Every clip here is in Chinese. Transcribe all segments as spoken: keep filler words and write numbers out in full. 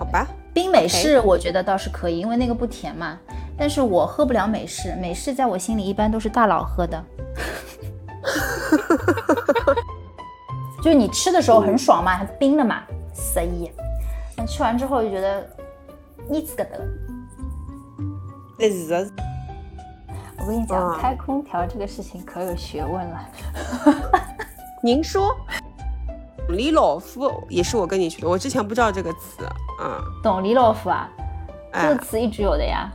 好吧，冰美式我觉得倒是可以，因为那个不甜嘛。但是我喝不了美式，美式在我心里一般都是大佬喝的。就是你吃的时候很爽嘛，冰的嘛，随意。但吃完之后就觉得，你这个的。我跟你讲，开空调这个事情可有学问了。您说。董里老夫也是我跟你学的，我之前不知道这个词啊。董里老夫啊，这个词一直有的呀。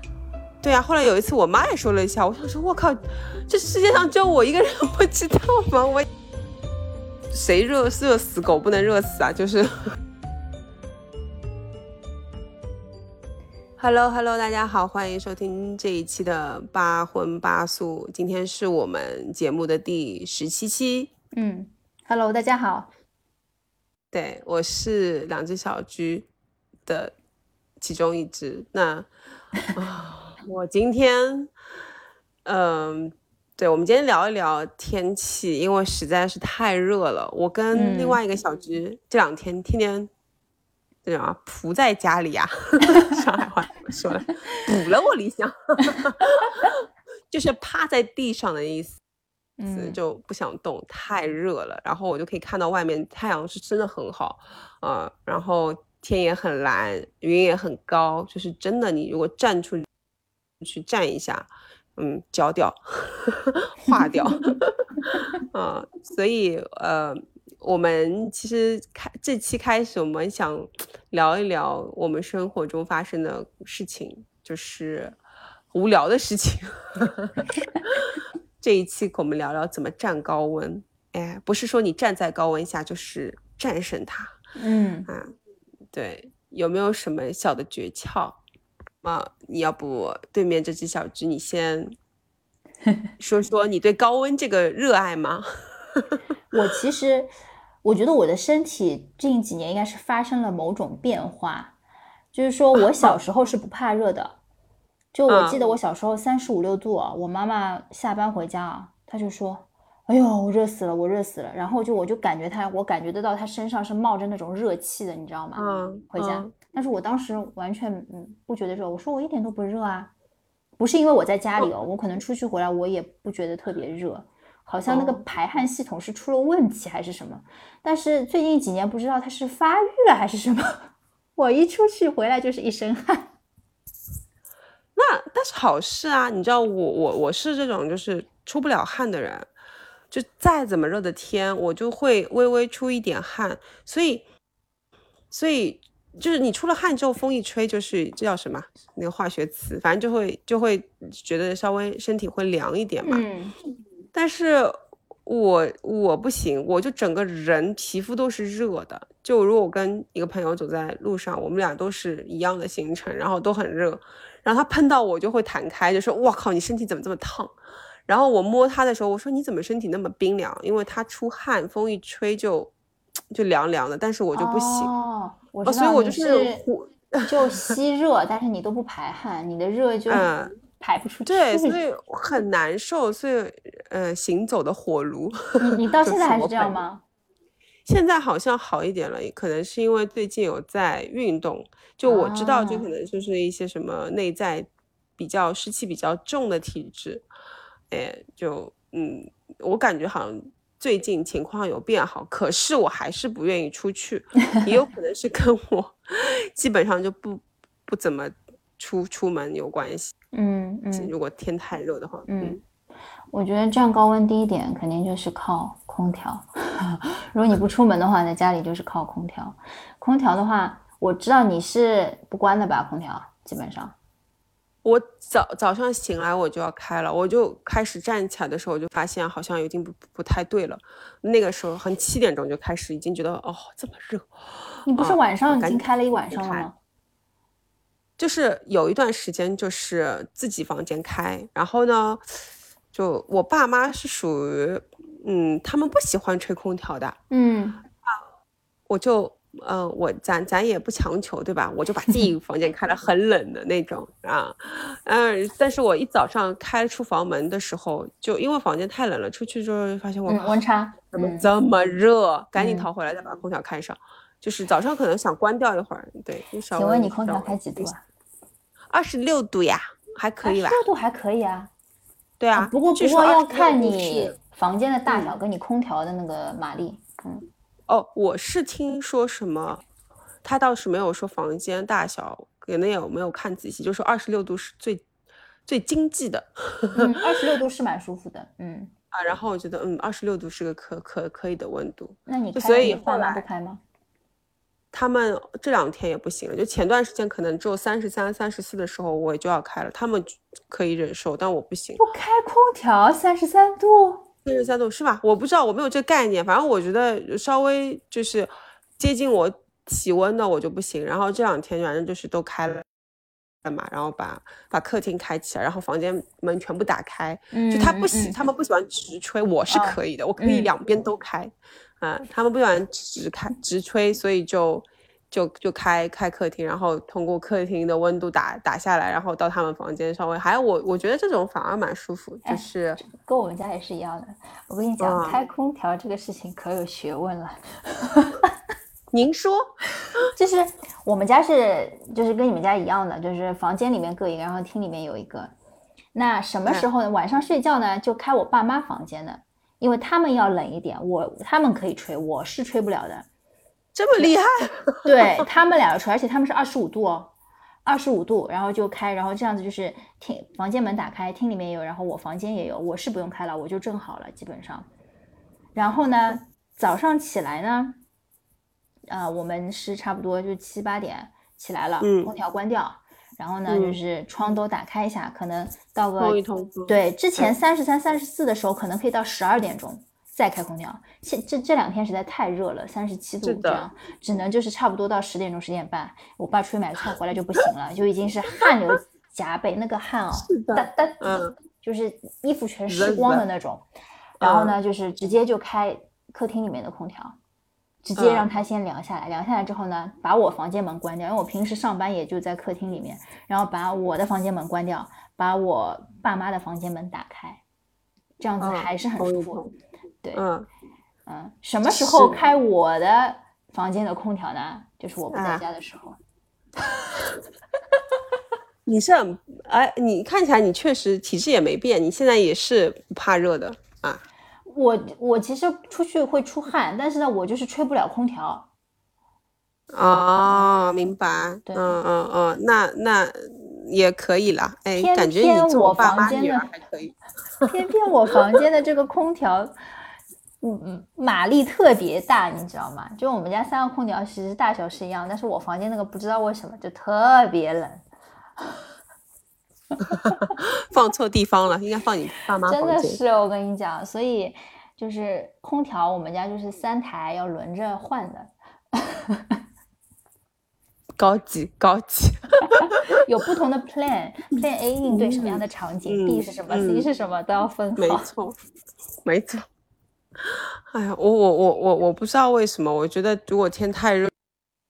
对啊，后来有一次我妈也说了一下，我想说，我靠，这世界上只有我一个人不知道吗？我谁热热死狗不能热死啊！就是。Hello Hello， 大家好，欢迎收听这一期的八荤八素，今天是我们节目的第十七期。嗯 ，Hello， 大家好。对，我是两只小居的其中一只。那、哦、我今天嗯、呃，对，我们今天聊一聊天气，因为实在是太热了。我跟另外一个小居、嗯、这两天天天这种啊扑在家里啊上海话怎么说了，补了我理想就是趴在地上的意思，就不想动，太热了。然后我就可以看到外面太阳是真的很好，呃，然后天也很蓝，云也很高，就是真的你如果站出去站一下，嗯，焦掉化掉啊、呃，所以呃，我们其实开这期开始我们想聊一聊我们生活中发生的事情，就是无聊的事情这一期我们聊聊怎么站高温，哎，不是说你站在高温下就是战胜它，嗯啊，对，有没有什么小的诀窍？啊，你要不对面这只小只，你先说说你对高温这个热爱吗？我其实我觉得我的身体近几年应该是发生了某种变化，就是说我小时候是不怕热的。就我记得我小时候三十五六度、啊嗯、我妈妈下班回家啊，她就说哎呦我热死了我热死了，然后就我就感觉她我感觉得到她身上是冒着那种热气的，你知道吗？嗯，回家、嗯、但是我当时完全嗯不觉得热，我说我一点都不热啊，不是因为我在家里哦，我可能出去回来我也不觉得特别热，好像那个排汗系统是出了问题还是什么，但是最近几年不知道它是发育了还是什么，我一出去回来就是一身汗。那但是好事啊，你知道我我我是这种就是出不了汗的人，就再怎么热的天我就会微微出一点汗，所以所以就是你出了汗之后风一吹，就是这叫什么那个化学词，反正就会就会觉得稍微身体会凉一点嘛。嗯，但是我我不行，我就整个人皮肤都是热的，就如果我跟一个朋友走在路上，我们俩都是一样的行程，然后都很热，然后他碰到我就会弹开，就说哇靠你身体怎么这么烫，然后我摸他的时候我说你怎么身体那么冰凉，因为他出汗风一吹就就凉凉的，但是我就不行、哦我哦、所以我就是就吸热但是你都不排汗，你的热就、嗯排不出去，对，所以很难受，所以呃，行走的火炉。你你到现在还是这样吗？现在好像好一点了，可能是因为最近有在运动，就我知道，就可能就是一些什么内在比较湿气比较重的体质，哎，就嗯，我感觉好像最近情况有变好，可是我还是不愿意出去，也有可能是跟我基本上就不不怎么出出门有关系。嗯嗯，如果天太热的话，嗯，我觉得站高温第一点肯定就是靠空调。如果你不出门的话，在家里就是靠空调。空调的话，我知道你是不关的吧？空调基本上，我早早上醒来我就要开了，我就开始站起来的时候，我就发现好像有点不不太对了。那个时候，很七点钟就开始，已经觉得哦这么热。你不是晚上已经开了一晚上了吗？啊就是有一段时间就是自己房间开，然后呢就我爸妈是属于嗯他们不喜欢吹空调的，嗯、啊、我就呃我咱咱也不强求对吧，我就把自己房间开了很冷的那种啊嗯、呃、但是我一早上开出房门的时候，就因为房间太冷了，出去之后发现我温差、嗯、怎么这么热、嗯、赶紧逃回来再把空调开上。就是早上可能想关掉一会儿。对，请问你空调开几度啊？二十六度呀，还可以吧？二十六度还可以啊。对啊，啊不过不过要看你房间的大小跟你空调的那个马力。嗯。哦，我是听说什么，他倒是没有说房间大小，可能也没有看仔细，就说二十六度是最最经济的。二十六度是蛮舒服的，嗯。啊，然后我觉得，嗯，二十六度是个可可可以的温度。那你开所以换吗？不开吗？他们这两天也不行了，就前段时间可能只有三十三、三十四的时候我也就要开了，他们可以忍受，但我不行。不开空调，三十三度，三十三度是吧？我不知道，我没有这个概念。反正我觉得稍微就是接近我体温的我就不行。然后这两天反正就是都开了嘛，然后把把客厅开起来，然后房间门全部打开。嗯、就他不喜、嗯，他们不喜欢直吹，我是可以的，哦、我可以两边都开。嗯啊、他们不喜欢直开直吹，所以就就就开开客厅，然后通过客厅的温度打打下来，然后到他们房间稍微还有我我觉得这种反而蛮舒服，就是、哎、跟我们家也是一样的。我跟你讲、嗯，开空调这个事情可有学问了。您说，就是我们家是就是跟你们家一样的，就是房间里面各一个，然后厅里面有一个。那什么时候呢？嗯、晚上睡觉呢，就开我爸妈房间的。因为他们要冷一点，我他们可以吹，我是吹不了的。这么厉害？对，他们俩吹，而且他们是二十五度哦，二十五度，然后就开，然后这样子就是厅房间门打开，厅里面也有，然后我房间也有，我是不用开了，我就正好了基本上。然后呢，早上起来呢，呃，我们是差不多就七八点起来了，嗯、空调关掉。然后呢、嗯，就是窗都打开一下，可能到个通一通风。对，之前三十三、三十四的时候，可能可以到十二点钟再开空调。现这这两天实在太热了，三十七度这样，只能就是差不多到十点钟、十点半。我爸出去买菜回来就不行了，就已经是汗流浃背，那个汗哦，哒哒，嗯，就是衣服全湿光的那种。然后呢，就是直接就开客厅里面的空调。直接让它先凉下来，凉下来之后呢，把我房间门关掉，因为我平时上班也就在客厅里面，然后把我的房间门关掉，把我爸妈的房间门打开，这样子还是很舒服。哦、对，嗯嗯，什么时候开我的房间的空调呢？就是我不在家的时候。啊、你是很哎，你看起来你确实体质也没变，你现在也是不怕热的啊。我我其实出去会出汗，但是呢，我就是吹不了空调。哦，明白。对，嗯嗯嗯，那那也可以了。哎，偏偏感觉你做我爸妈女儿还可以。偏偏我房间的这个空调，嗯嗯，马力特别大，你知道吗？就我们家三个空调其实大小是一样，但是我房间那个不知道为什么就特别冷。放错地方了，应该放你爸妈房间。真的是，我跟你讲，所以就是空调，我们家就是三台要轮着换的。高级高级，有不同的 plan，plan plan A 应对什么样的场景、嗯、，B 是什么、嗯、，C 是什么，都要分好。没错，没错。哎呀，我我我我我不知道为什么，我觉得如果天太热。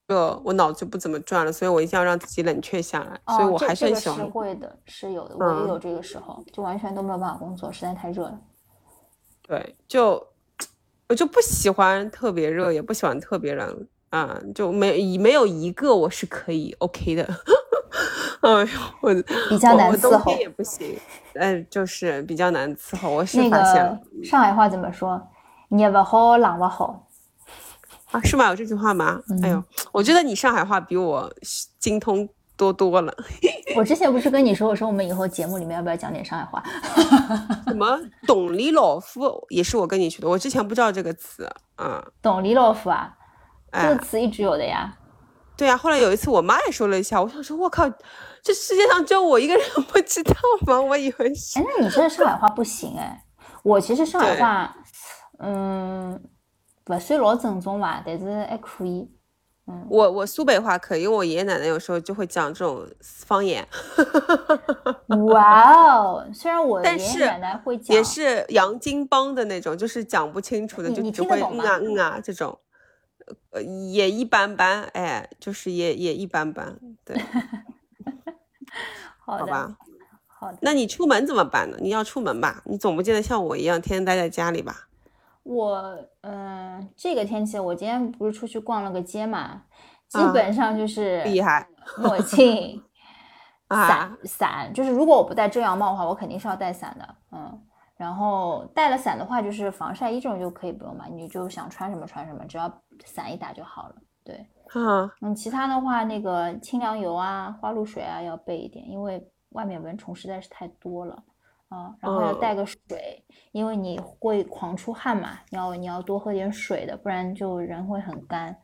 这我脑子不怎么转了，所以我一定要让自己冷却下来，哦、所以我还是很喜欢。这个是会的，是有的，我也有这个时候、嗯，就完全都没有办法工作，实在太热了。对，就我就不喜欢特别热，也不喜欢特别冷啊、嗯，就没没有一个我是可以 OK 的。哎呦，我比较难伺候，我冬天也不行，哎，就是比较难伺候。我是发现了、那个、上海话怎么说？热不好，冷不好。啊，是吗？有这句话吗？哎呦，我觉得你上海话比我精通多多了。我之前不是跟你说，我说我们以后节目里面要不要讲点上海话？什么董里老夫也是我跟你学的，我之前不知道这个词啊。董里老夫啊、哎，这个词一直有的呀。对啊，后来有一次我妈也说了一下，我想说，我靠，这世界上只有我一个人不知道吗？我以为是。哎，那你这上海话不行哎，我其实上海话，嗯。不算老正宗吧，但是还可以。嗯，我我苏北话可以，我爷爷奶奶有时候就会讲这种方言。哇哦，虽然我爷爷奶奶会讲，也是洋泾浜的那种，就是讲不清楚的，就只会嗯啊嗯啊这种，呃也一般般，哎，就是也也一般般，对。好的。好吧。好的。那你出门怎么办呢？你要出门吧？你总不见得像我一样天天待在家里吧？我嗯、呃，这个天气我今天不是出去逛了个街嘛，基本上就是、啊、厉害墨镜伞、啊、伞，就是如果我不戴遮阳帽的话，我肯定是要带伞的，嗯，然后带了伞的话，就是防晒衣这种就可以不用买，你就想穿什么穿什么，只要伞一打就好了。对，啊，嗯，其他的话，那个清凉油啊、花露水啊要备一点，因为外面蚊虫实在是太多了。啊、嗯，然后要带个水、哦，因为你会狂出汗嘛，你要你要多喝点水的，不然就人会很干。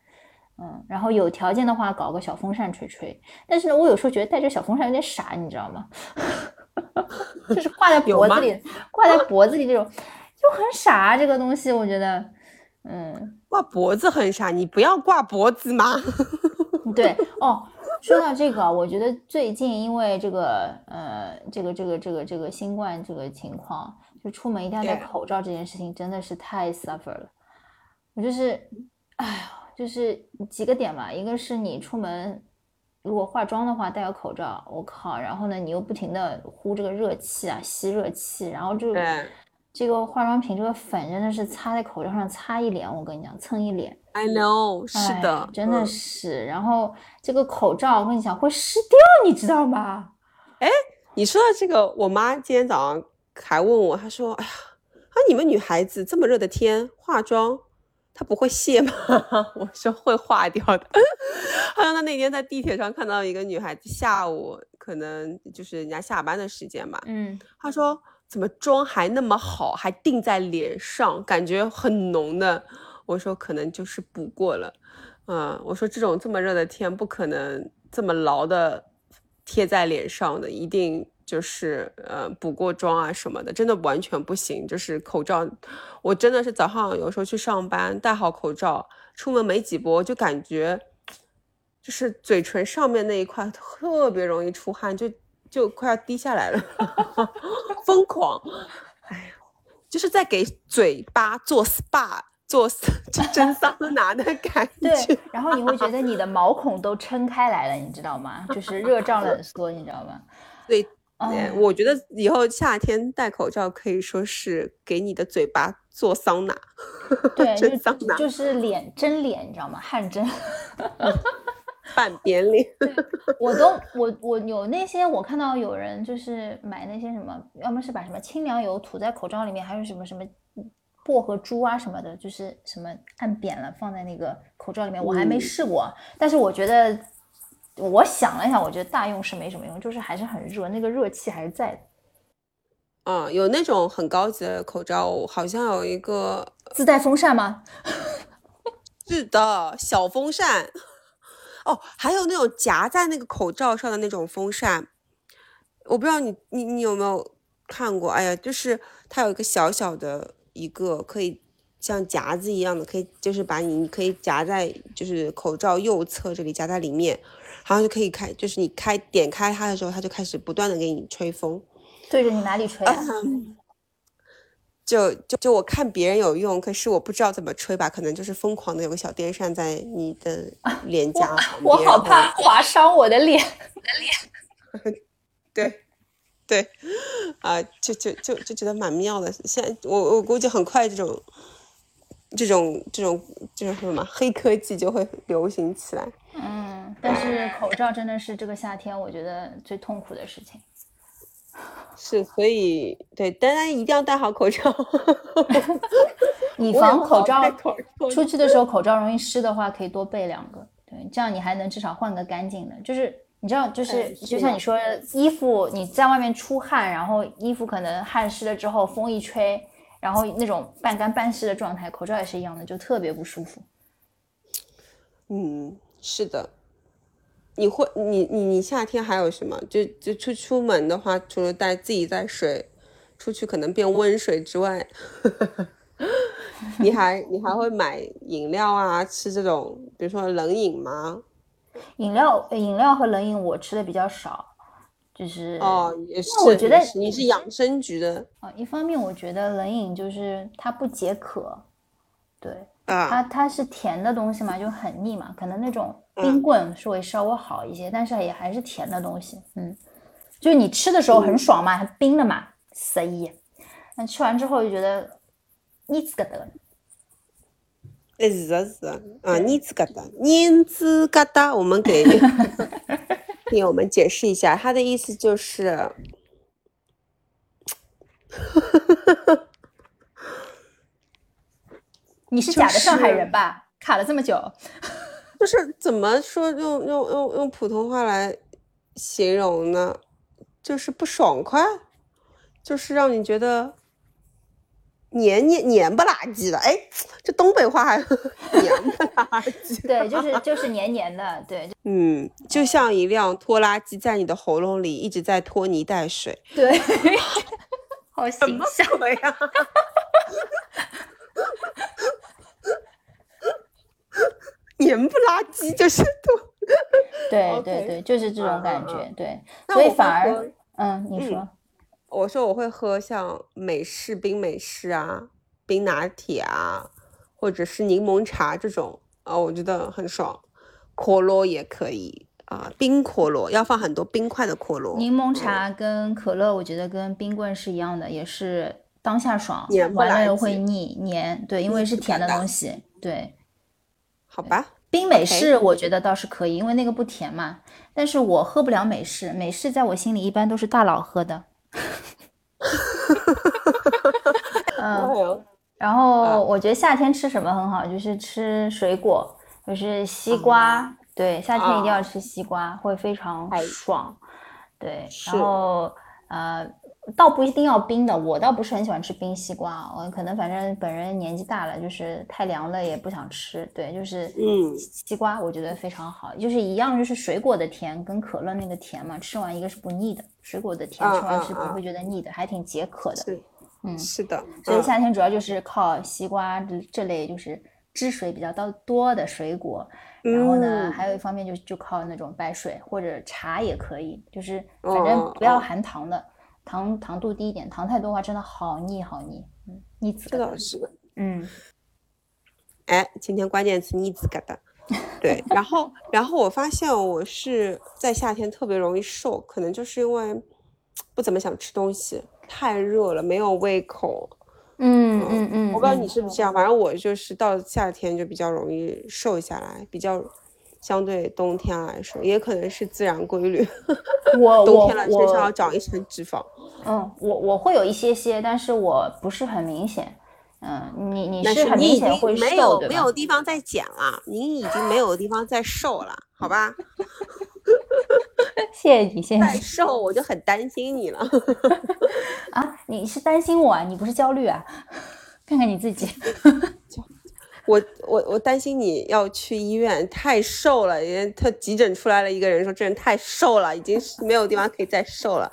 嗯，然后有条件的话搞个小风扇吹吹，但是呢，我有时候觉得带着小风扇有点傻，你知道吗？就是挂在脖子里，挂在脖子里这种就很傻，这个东西我觉得，嗯，挂脖子很傻，你不要挂脖子吗？对哦。说到这个，我觉得最近因为这个呃，这个这个这个这个新冠这个情况，就出门一定要戴口罩这件事情真的是太 suffer 了。我就是，哎呀，就是几个点嘛，一个是你出门如果化妆的话戴个口罩，我靠，然后呢你又不停的呼这个热气啊，吸热气，然后就这个化妆品这个粉真的是擦在口罩上擦一脸，我跟你讲，蹭一脸。I know， 是的，真的是、嗯。然后这个口罩，我跟你讲会湿掉，你知道吗？哎，你说到这个，我妈今天早上还问我，她说：“哎呀，啊你们女孩子这么热的天化妆，她不会卸吗？”我说会化掉的。好像她那天在地铁上看到一个女孩子，下午可能就是人家下班的时间吧，嗯，她说怎么妆还那么好，还定在脸上，感觉很浓的。我说可能就是补过了，嗯，我说这种这么热的天不可能这么牢的贴在脸上的，一定就是呃补过妆啊什么的，真的完全不行。就是口罩，我真的是早上有时候去上班戴好口罩，出门没几步就感觉就是嘴唇上面那一块特别容易出汗，就就快要滴下来了，疯狂，哎呀，就是在给嘴巴做 S P A。做蒸桑拿的感觉对，然后你会觉得你的毛孔都撑开来了，你知道吗？就是热胀冷缩，你知道吗？对、嗯，我觉得以后夏天戴口罩可以说是给你的嘴巴做桑拿，对，蒸桑拿 就, 就是脸蒸脸，你知道吗？汗蒸，半边脸。我都我我有那些我看到有人就是买那些什么，要么是把什么清凉油涂在口罩里面，还有什么什么。薄荷珠啊什么的，就是什么按扁了放在那个口罩里面，我还没试过、嗯、但是我觉得我想了一下，我觉得大用是没什么用，就是还是很热，那个热气还是在的。嗯，有那种很高级的口罩，好像有一个自带风扇吗？是的，小风扇哦，还有那种夹在那个口罩上的那种风扇，我不知道你你你有没有看过。哎呀，就是它有一个小小的一个可以像夹子一样的，可以就是把你你可以夹在就是口罩右侧这里夹在里面，然后就可以开，就是你开点开它的时候，它就开始不断的给你吹风，对着你哪里吹、啊嗯、就就就我看别人有用，可是我不知道怎么吹吧，可能就是疯狂的有个小电扇在你的脸颊、啊、我, 我好怕划伤我的脸我的脸对对，啊、呃，就就就就觉得蛮妙的。现在我我估计很快这种，这种这种就是什么黑科技就会流行起来。嗯，但是口罩真的是这个夏天我觉得最痛苦的事情。是，所以对，当然一定要戴好口罩，以防口罩出去的时候口罩容易湿的话，可以多备两个。对，这样你还能至少换个干净的，就是。你知道就是就像你说衣服你在外面出汗，然后衣服可能汗湿了之后风一吹，然后那种半干半湿的状态，口罩也是一样的，就特别不舒服。嗯，是的。你会你你你夏天还有什么就就出出门的话，除了带自己带水出去可能变温水之外你还你还会买饮料啊，吃这种比如说冷饮吗？饮料饮料和冷饮我吃的比较少，就是哦也是，我觉得是你是养生局的啊。一方面我觉得冷饮就是它不解渴，对啊，它它是甜的东西嘛，就很腻嘛，可能那种冰棍是会稍微好一些、嗯、但是也还是甜的东西，嗯，就是你吃的时候很爽嘛，它冰的嘛，随意，那吃完之后就觉得腻死个得，哎，是的，是的，啊，你字嘎达，你字嘎达，我们给给我们解释一下，他的意思就是，你是假的上海人吧？就是、卡了这么久，就是怎么说用用用用普通话来形容呢？就是不爽快，就是让你觉得。黏黏黏不拉几的，哎，这东北话还黏不拉几。对，就是就是黏黏的，对。嗯，就像一辆拖拉机在你的喉咙里一直在拖泥带水。对，好形象的呀！黏不拉几就是拖。对对对，就是这种感觉。啊、对，所以反而，嗯，你说。嗯我说我会喝像美式冰美式啊，冰拿铁啊，或者是柠檬茶这种啊、哦，我觉得很爽。可乐也可以啊、呃，冰可乐要放很多冰块的可乐。柠檬茶跟可乐，我觉得跟冰棍是一样的，嗯、也是当下爽，完了会腻黏。对，因为是甜的东西。对，好吧。冰美式我觉得倒是可以， okay. 因为那个不甜嘛。但是我喝不了美式，美式在我心里一般都是大佬喝的。嗯，然后我觉得夏天吃什么很好，就是吃水果，就是西瓜。嗯、对，夏天一定要吃西瓜，啊、会非常爽。对，然后呃，倒不一定要冰的，我倒不是很喜欢吃冰西瓜，我可能反正本人年纪大了，就是太凉了也不想吃。对，就是嗯，西瓜我觉得非常好，就是一样就是水果的甜跟可乐那个甜嘛，吃完一个是不腻的。水果的甜吃完是不会觉得腻的，啊啊啊还挺解渴的。嗯，是的。所以夏天主要就是靠西瓜这类就是汁水比较多的水果，嗯、然后呢，还有一方面就就靠那种白水或者茶也可以，就是反正不要含糖的，哦、糖糖度低一点，糖太多的话真的好腻好腻。嗯，腻死。这倒是。嗯。哎，今天关键词腻死嘎达。对，然后然后我发现我是在夏天特别容易瘦，可能就是因为不怎么想吃东西，太热了没有胃口。嗯嗯嗯，我不知道你是不是这样，嗯、反正我就是到夏天就比较容易瘦下来，比较相对冬天来说，也可能是自然规律。我冬天了身上要长一层脂肪。嗯，我我会有一些些，但是我不是很明显。嗯，你你是很明显会瘦，没有没有地方再减了，您已经没有地方再瘦了，好吧？谢谢你，谢谢你。再瘦我就很担心你了。啊，你是担心我啊？你不是焦虑啊？看看你自己。我我我担心你要去医院，太瘦了，人他急诊出来了一个人说这人太瘦了，已经没有地方可以再瘦了。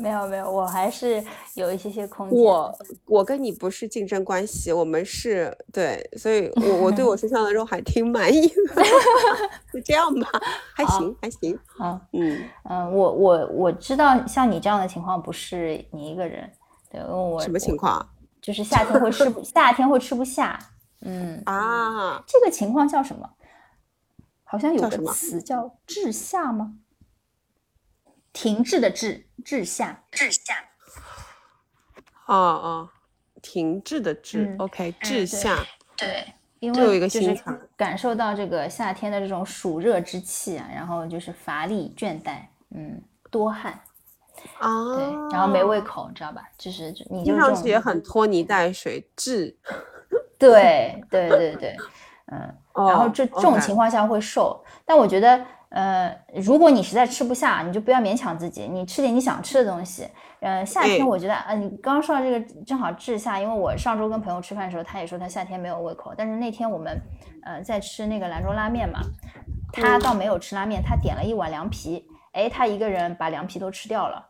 没有没有，我还是有一些些空间。我我跟你不是竞争关系，我们是对，所以我我对我身上的肉还挺满意的。就这样吧，还行还行。啊嗯嗯，我我我知道，像你这样的情况不是你一个人，对，我什么情况？就是夏天会吃不，夏天会吃不下。嗯啊，这个情况叫什么？好像有个词叫滞下吗？停滞的滞。滞下，滞下，哦哦，停滞的滞、嗯、，OK， 滞下、嗯对，对，因为有一个就是感受到这个夏天的这种暑热之气啊，然后就是乏力、倦怠，嗯，多汗，啊，对，然后没胃口，知道吧？就是你就这种，听上去也很拖泥带水，滞，对对对对，嗯，哦、然后这这种情况下会瘦， okay. 但我觉得。呃，如果你实在吃不下，你就不要勉强自己，你吃点你想吃的东西。呃，夏天我觉得，呃，你刚刚说到这个正好治下，因为我上周跟朋友吃饭的时候，他也说他夏天没有胃口，但是那天我们呃在吃那个兰州拉面嘛，他倒没有吃拉面，他点了一碗凉皮，哎，他一个人把凉皮都吃掉了，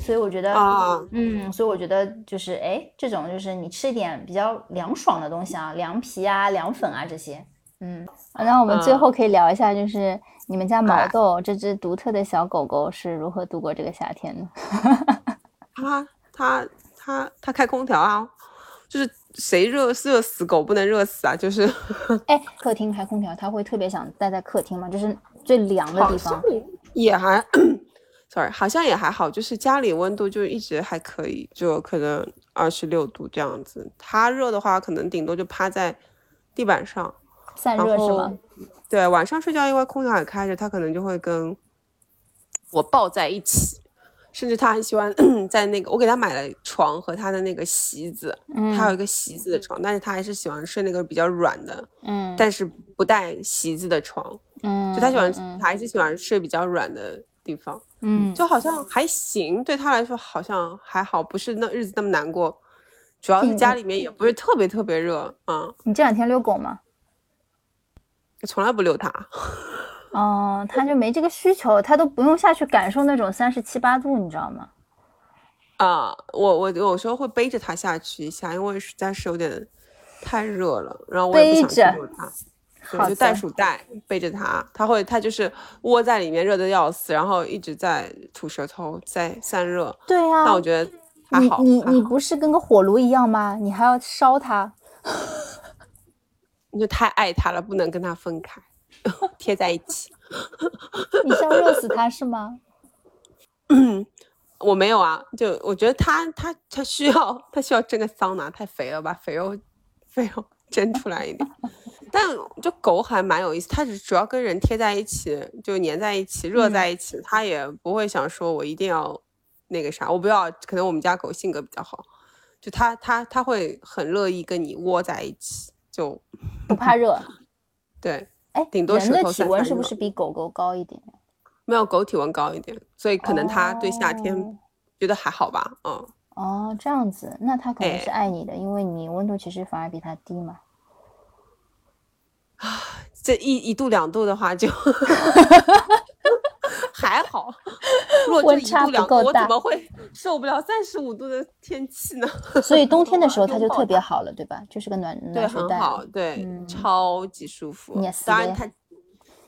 所以我觉得，啊、嗯，所以我觉得就是，哎，这种就是你吃一点比较凉爽的东西啊，凉皮啊、凉粉啊这些。嗯，那我们最后可以聊一下，就是你们家毛豆、啊、这只独特的小狗狗是如何度过这个夏天的？它它它它开空调啊，就是谁热热死狗不能热死啊，就是。哎，客厅开空调，它会特别想待在客厅吗？就是最凉的地方。也还 ，sorry， 好像也还好，就是家里温度就一直还可以，就可能二十六度这样子。它热的话，可能顶多就趴在。地板上散热是吗？对，晚上睡觉因为空调也开着，他可能就会跟我抱在一起，甚至他很喜欢在那个我给他买了床和他的那个席子，嗯，他有一个席子的床，但是他还是喜欢睡那个比较软的，嗯，但是不带席子的床，嗯，就他喜欢、嗯、他还是喜欢睡比较软的地方，嗯，就好像还行，对他来说好像还好，不是那日子那么难过，主要是家里面也不是特别特别热啊、嗯。你这两天遛狗吗？我从来不遛它。哦，他就没这个需求，他都不用下去感受那种三十七八度，你知道吗？啊，我我有时候会背着他下去一下，因为实在是有点太热了，然后我也不想遛它。我就袋鼠袋背着它，它会它就是窝在里面热得要死，然后一直在吐舌头在散热。对啊，那我觉得还好。你 你, 你不是跟个火炉一样吗？你还要烧它。你就太爱它了，不能跟它分开，贴在一起。你是要热死它是吗？嗯，我没有啊，就我觉得它它它需要它需要蒸个桑拿，太肥了吧，肥肉肥肉蒸出来一点。但就狗还蛮有意思，它只主要跟人贴在一起，就黏在一起，热在一起，它、嗯、也不会想说我一定要那个啥，我不要。可能我们家狗性格比较好，就它它它会很乐意跟你窝在一起，就不怕热。对，哎，顶多人的体温是不是比狗狗高一点？没有，狗体温高一点，所以可能它对夏天觉得还好吧。哦、嗯，哦，这样子，那它可能是爱你的，哎、因为你温度其实反而比它低嘛。啊，这一一度两度的话就还好，如果这一度两度我怎么会受不了三十五度的天气呢？所以冬天的时候它就特别好了，对吧？就是个暖暖手袋，很好，对、嗯，超级舒服。Yes, 当然它，它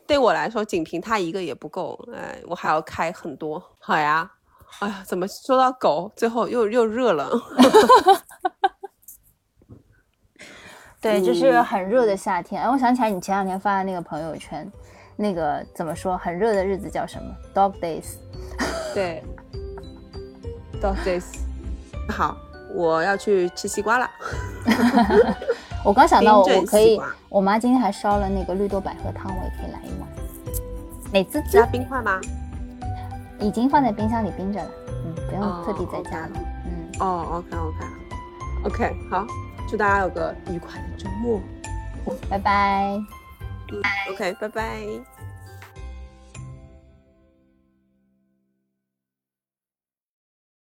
对我来说，仅凭它一个也不够，哎，我还要开很多。好呀，哎呀，怎么说到狗，最后又又热了。对，就是很热的夏天。哎，我想起来你前两天发的那个朋友圈，那个怎么说，很热的日子叫什么 ？Dog Days。对 ，Dog Days。好，我要去吃西瓜了。我刚想到，我可以，我妈今天还烧了那个绿豆百合汤，我也可以来一碗。美滋滋。加冰块吗？已经放在冰箱里冰着了，嗯，不用特地再加了。嗯。哦 ，OK OK OK， 好。祝大家有个愉快的周末，拜拜。OK， 拜拜。